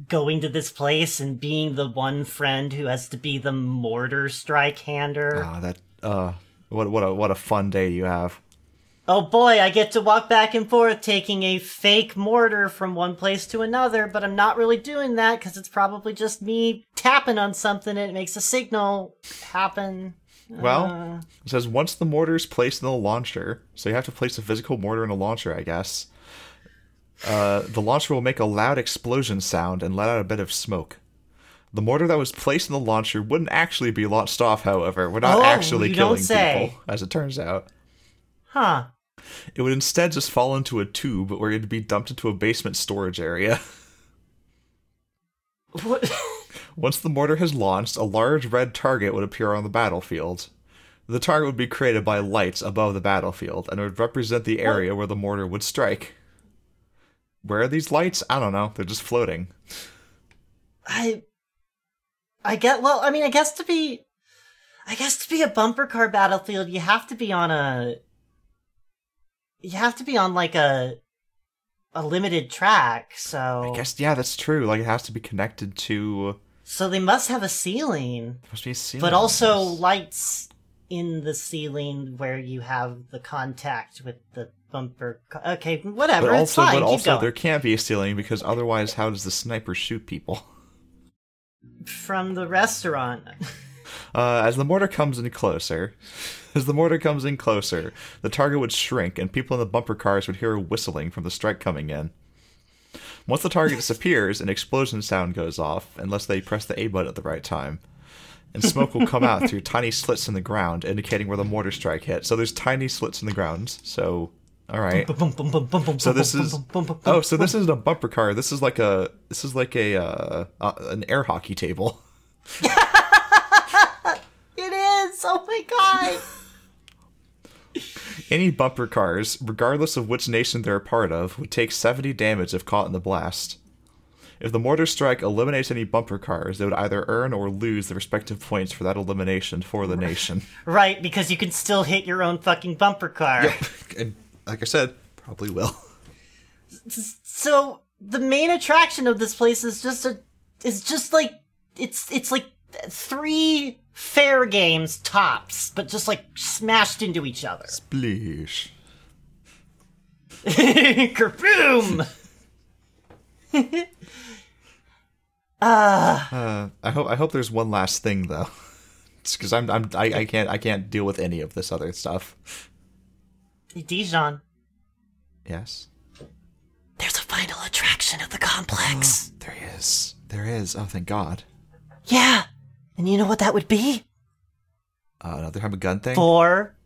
going to this place and being the one friend who has to be the mortar strike hander? Ah, what a fun day you have. Oh boy, I get to walk back and forth taking a fake mortar from one place to another, but I'm not really doing that because it's probably just me tapping on something and it makes a signal happen. Well, it says once the mortar is placed in the launcher, so you have to place a physical mortar in a launcher, I guess, the launcher will make a loud explosion sound and let out a bit of smoke. The mortar that was placed in the launcher wouldn't actually be launched off, however. We're not actually killing people, as it turns out. Huh. It would instead just fall into a tube where it would be dumped into a basement storage area. What? Once the mortar has launched, a large red target would appear on the battlefield. The target would be created by lights above the battlefield, and it would represent the area where the mortar would strike. Where are these lights? I don't know. They're just floating. I guess to be a bumper car battlefield, you have to be on like a limited track, so... I guess, yeah, that's true. Like, it has to be connected to... So they must have a ceiling. There must be a ceiling. But also lights in the ceiling where you have the contact with the bumper... Okay, whatever, but also, it's fine. But also, there can't be a ceiling, because otherwise, how does the sniper shoot people? From the restaurant. As the mortar comes in closer, the target would shrink, and people in the bumper cars would hear a whistling from the strike coming in. Once the target disappears, an explosion sound goes off, unless they press the A button at the right time. And smoke will come out through tiny slits in the ground, indicating where the mortar strike hit. So there's tiny slits in the ground, so... Alright. So this isn't a bumper car, this is like an air hockey table. It is! Oh my god! Any bumper cars, regardless of which nation they're a part of, would take 70 damage if caught in the blast. If the mortar strike eliminates any bumper cars, they would either earn or lose the respective points for that elimination for the nation. Right, because you can still hit your own fucking bumper car. Yep, and like I said, probably will. So, the main attraction of this place is just like three fair games tops, but just like smashed into each other. Splish. Kerboom! I hope there's one last thing though, because I can't deal with any of this other stuff. Dijon. Yes. There's a final attraction of the complex. Oh, there is. Oh, thank God. Yeah, and you know what that would be? Another type of gun thing. Four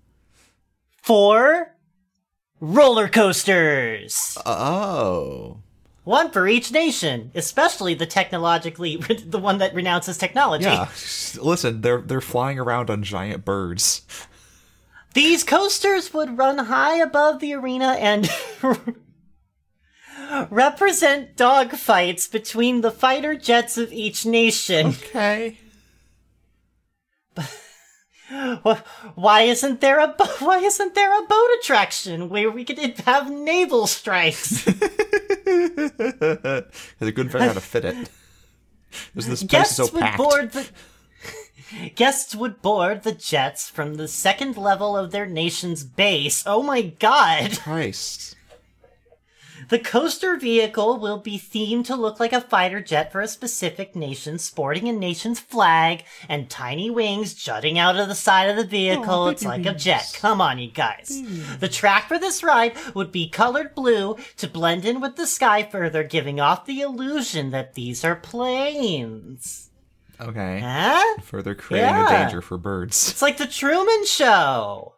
roller coasters. Oh. One for each nation, especially the one that renounces technology. Yeah, listen, they're flying around on giant birds. These coasters would run high above the arena and represent dogfights between the fighter jets of each nation. Okay. Why isn't there a boat attraction where we could have naval strikes? They couldn't figure out how to fit it. This place is so packed. Guests would board the jets from the second level of their nation's base. Oh my god! Christ. The coaster vehicle will be themed to look like a fighter jet for a specific nation, sporting a nation's flag and tiny wings jutting out of the side of the vehicle. Oh, it's like a jet. Come on, you guys. Mm. The track for this ride would be colored blue to blend in with the sky further, giving off the illusion that these are planes. Okay. Huh? Further creating a danger for birds. It's like the Truman Show.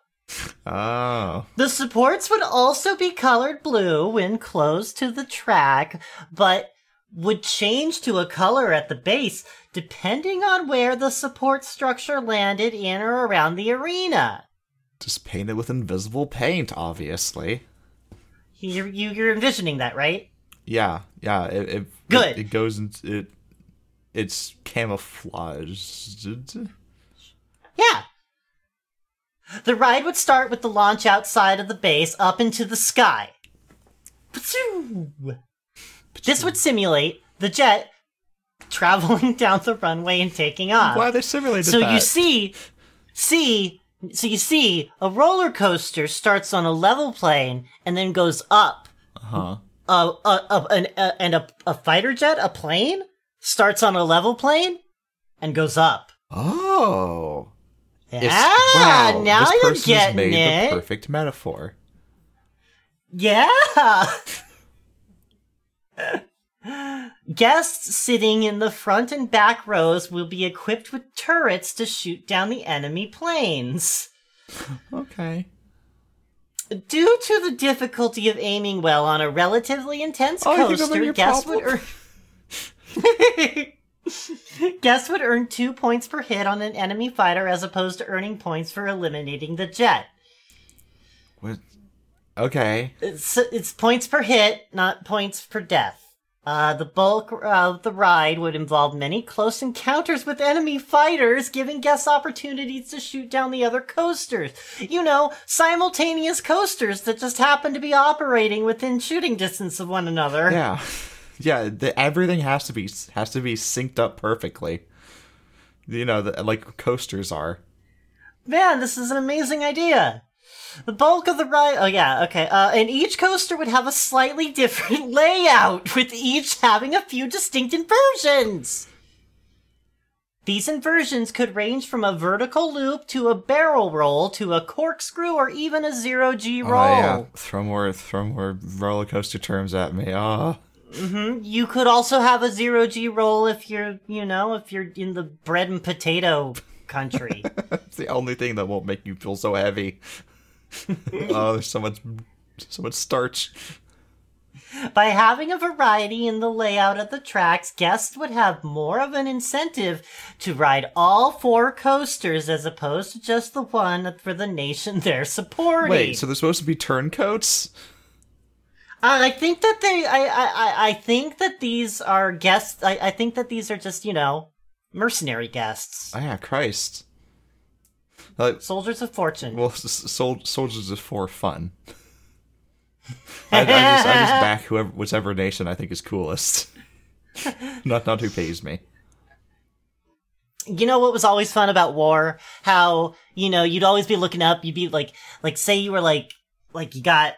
Oh. The supports would also be colored blue when close to the track, but would change to a color at the base depending on where the support structure landed in or around the arena. Just paint it with invisible paint, obviously. You're envisioning that, right? Yeah. Good. It goes into it. It's camouflaged. Yeah. The ride would start with the launch outside of the base up into the sky. This would simulate the jet traveling down the runway and taking off. Why they simulated that? So you see, a roller coaster starts on a level plane and then goes up. Uh-huh. And a fighter jet, a plane, starts on a level plane and goes up. Oh. Yeah, wow, now you're getting it. This person's made the perfect metaphor. Yeah! Guests sitting in the front and back rows will be equipped with turrets to shoot down the enemy planes. Okay. Due to the difficulty of aiming well on a relatively intense coaster, Guests would earn 2 points per hit on an enemy fighter as opposed to earning points for eliminating the jet. What? Okay. It's points per hit, not points per death. The bulk of the ride would involve many close encounters with enemy fighters, giving guests opportunities to shoot down the other coasters. You know, simultaneous coasters that just happen to be operating within shooting distance of one another. Yeah. Yeah, everything has to be synced up perfectly. You know, like coasters are. Man, this is an amazing idea. The bulk of the ride... Oh, yeah, okay. And each coaster would have a slightly different layout, with each having a few distinct inversions. These inversions could range from a vertical loop to a barrel roll to a corkscrew or even a zero-G roll. Oh, yeah. Throw more roller coaster terms at me. Ah. Oh. Mm-hmm. You could also have a zero-G roll if you're in the bread and potato country. It's the only thing that won't make you feel so heavy. Oh, there's so much starch. By having a variety in the layout of the tracks, guests would have more of an incentive to ride all four coasters as opposed to just the one for the nation they're supporting. Wait, so they're supposed to be turncoats? I think that these are just, you know, mercenary guests. Oh, yeah, Christ. Soldiers of Fortune. Well, soldiers is for fun. I just back whichever nation I think is coolest. Not who pays me. You know what was always fun about war? How, you know, you'd always be looking up. You'd be like say you were like you got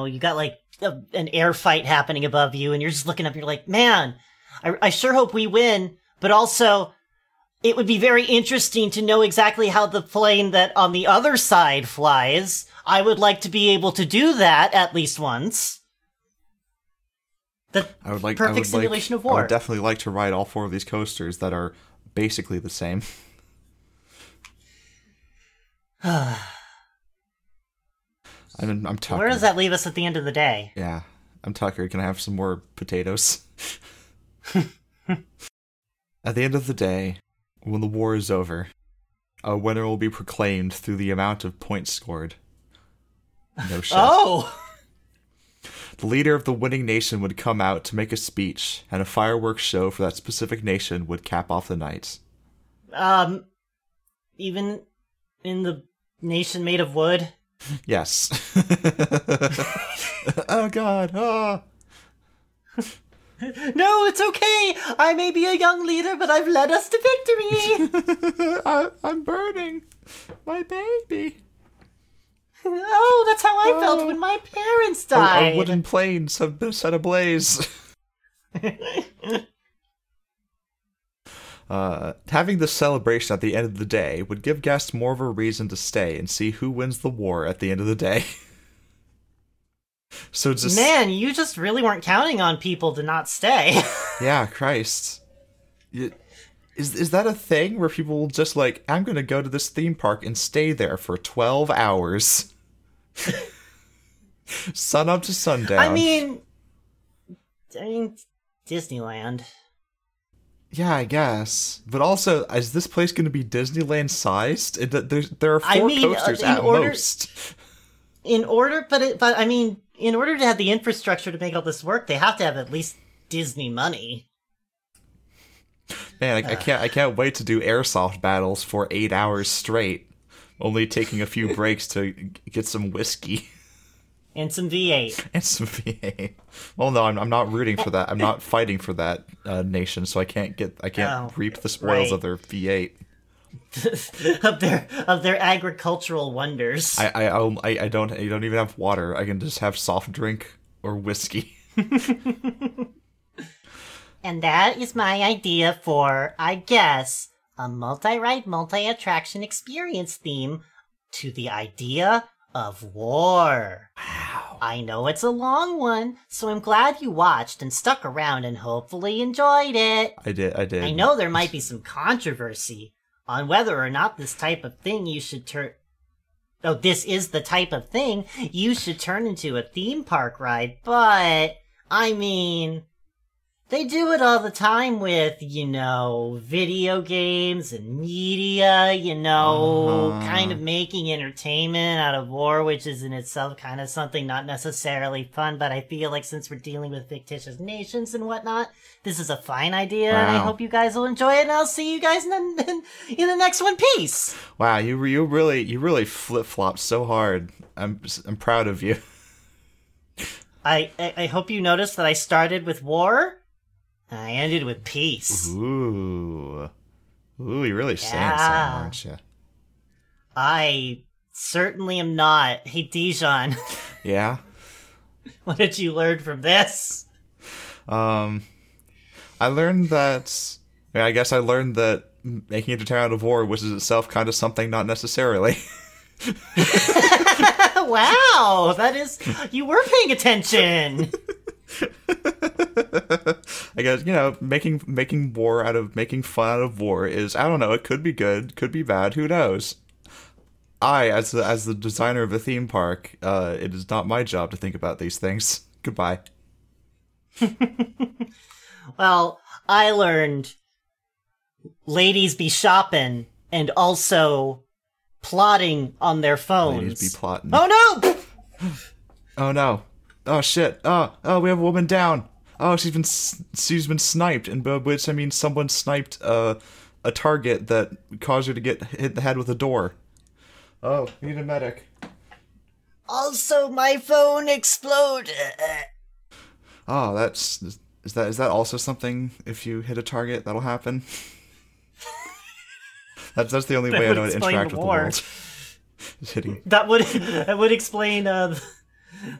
an air fight happening above you, and you're just looking up. You're like, man, I sure hope we win, but also. It would be very interesting to know exactly how the plane that on the other side flies. I would like to be able to do that at least once. Perfect simulation of war. I would definitely like to ride all four of these coasters that are basically the same. I'm Tucker. Where does that leave us at the end of the day? Yeah, I'm Tucker. Can I have some more potatoes? At the end of the day... When the war is over, a winner will be proclaimed through the amount of points scored. No shit. Oh! The leader of the winning nation would come out to make a speech, and a fireworks show for that specific nation would cap off the night. Even in the nation made of wood? Yes. Oh, God. Oh. No, it's okay. I may be a young leader, but I've led us to victory. I'm burning. My baby. Oh, that's how I felt when my parents died. Our wooden planes have been set ablaze. Having this celebration at the end of the day would give guests more of a reason to stay and see who wins the war at the end of the day. So just, man, you just really weren't counting on people to not stay. Yeah, Christ. Is that a thing where people will just like, I'm going to go to this theme park and stay there for 12 hours. Sun up to sundown. I mean, Disneyland. Yeah, I guess. But also, is this place going to be Disneyland sized? There are four coasters at most. In order to have the infrastructure to make all this work, they have to have at least Disney money. Man, I can't wait to do airsoft battles for 8 hours straight, only taking a few breaks to get some whiskey and some V8. Well, no, I'm not rooting for that. I'm not fighting for that nation, so I can't reap the spoils of their V8. of their agricultural wonders. I don't even have water. I can just have soft drink or whiskey. And that is my idea for, I guess, a multi-ride, multi-attraction experience theme to the idea of war. Wow. I know it's a long one, so I'm glad you watched and stuck around and hopefully enjoyed it. I did. I know there might be some controversy on whether or not this type of thing you should turn... Oh, this is the type of thing you should turn into a theme park ride, but... I mean... They do it all the time with, you know, video games and media, you know, kind of making entertainment out of war, which is in itself kind of something not necessarily fun. But I feel like since we're dealing with fictitious nations and whatnot, this is a fine idea. Wow. And I hope you guys will enjoy it. And I'll see you guys in the next one. Peace. Wow, you really flip-flopped so hard. I'm proud of you. I hope you noticed that I started with war. I ended with peace. Ooh, you're really saying something, aren't you? I certainly am not. Hey, Dijon. Yeah? What did you learn from this? I guess I learned that making it a town out of war, which is itself kind of something not necessarily. Wow, that is... You were paying attention! I guess, you know, making fun out of war is, I don't know, it could be good, could be bad, who knows? I, as the designer of a theme park, it is not my job to think about these things. Goodbye. Well, I learned ladies be shopping and also plotting on their phones. Ladies be plotting. Oh no! Oh no. Oh shit. Oh, we have a woman down. Oh, she's been sniped, and by which I mean someone sniped a target that caused her to get hit in the head with a door. Oh, we need a medic. Also, my phone exploded. Oh, is that also something? If you hit a target, that'll happen. That's the only way I know to interact with the world. Just hitting. That would explain.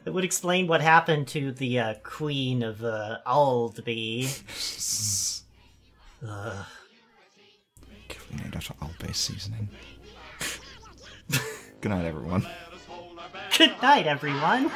It would explain what happened to the queen of Aldbay. Carefully named after Aldbay seasoning. Good night, everyone. Good night, everyone.